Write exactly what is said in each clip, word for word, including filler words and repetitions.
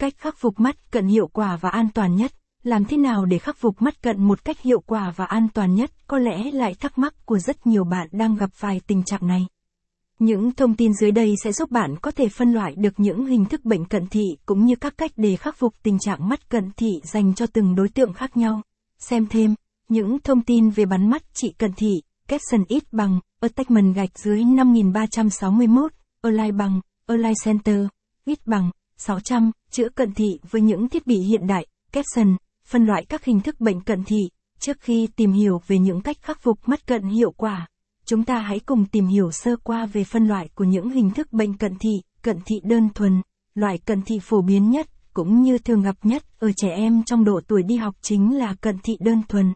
Cách khắc phục mắt cận hiệu quả và an toàn nhất. Làm thế nào để khắc phục mắt cận một cách hiệu quả và an toàn nhất, có lẽ lại thắc mắc của rất nhiều bạn đang gặp phải tình trạng này. Những thông tin dưới đây sẽ giúp bạn có thể phân loại được những hình thức bệnh cận thị cũng như các cách để khắc phục tình trạng mắt cận thị dành cho từng đối tượng khác nhau. Xem thêm những thông tin về bắn mắt trị cận thị, caption ít bằng, attachment gạch dưới năm nghìn ba trăm sáu mươi mốt, online bằng, online center, ít bằng, sáu trăm, chữa cận thị với những thiết bị hiện đại, caption, phân loại các hình thức bệnh cận thị. Trước khi tìm hiểu về những cách khắc phục mắt cận hiệu quả, chúng ta hãy cùng tìm hiểu sơ qua về phân loại của những hình thức bệnh cận thị, cận thị đơn thuần, loại cận thị phổ biến nhất, cũng như thường gặp nhất ở trẻ em trong độ tuổi đi học chính là cận thị đơn thuần.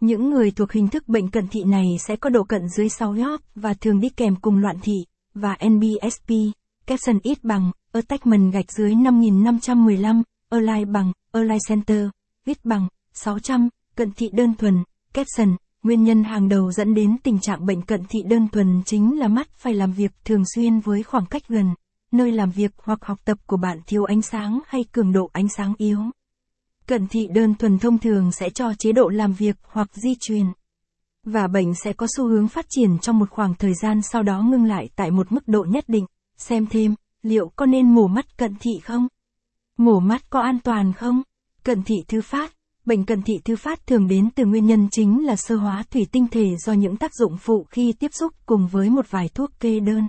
Những người thuộc hình thức bệnh cận thị này sẽ có độ cận dưới sáu H và thường đi kèm cùng loạn thị, và N B S P, caption ít bằng, attachment gạch dưới năm nghìn năm trăm mười lăm, align bằng, align center, ít bằng, sáu trăm, cận thị đơn thuần, caption. Nguyên nhân hàng đầu dẫn đến tình trạng bệnh cận thị đơn thuần chính là mắt phải làm việc thường xuyên với khoảng cách gần, nơi làm việc hoặc học tập của bạn thiếu ánh sáng hay cường độ ánh sáng yếu. Cận thị đơn thuần thông thường sẽ do chế độ làm việc hoặc di truyền, và bệnh sẽ có xu hướng phát triển trong một khoảng thời gian sau đó ngưng lại tại một mức độ nhất định. Xem thêm, liệu có nên mổ mắt cận thị không? Mổ mắt có an toàn không? Cận thị thứ phát. Bệnh cận thị thứ phát thường đến từ nguyên nhân chính là sơ hóa thủy tinh thể do những tác dụng phụ khi tiếp xúc cùng với một vài thuốc kê đơn.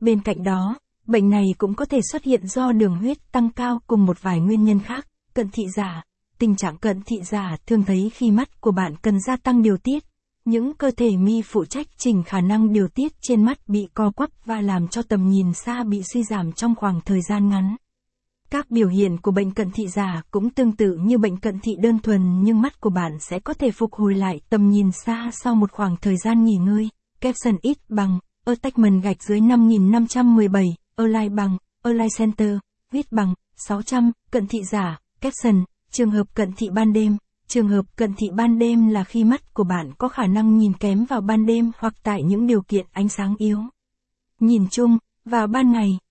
Bên cạnh đó, bệnh này cũng có thể xuất hiện do đường huyết tăng cao cùng một vài nguyên nhân khác. Cận thị giả. Tình trạng cận thị giả thường thấy khi mắt của bạn cần gia tăng điều tiết. Những cơ thể mi phụ trách chỉnh khả năng điều tiết trên mắt bị co quắp và làm cho tầm nhìn xa bị suy giảm trong khoảng thời gian ngắn. Các biểu hiện của bệnh cận thị giả cũng tương tự như bệnh cận thị đơn thuần nhưng mắt của bạn sẽ có thể phục hồi lại tầm nhìn xa sau một khoảng thời gian nghỉ ngơi. Caption ít bằng, attachment gạch dưới năm nghìn năm trăm mười bảy, align bằng, align center, viết bằng, sáu trăm, cận thị giả, caption, trường hợp cận thị ban đêm. Trường hợp cận thị ban đêm là khi mắt của bạn có khả năng nhìn kém vào ban đêm hoặc tại những điều kiện ánh sáng yếu. Nhìn chung, vào ban ngày.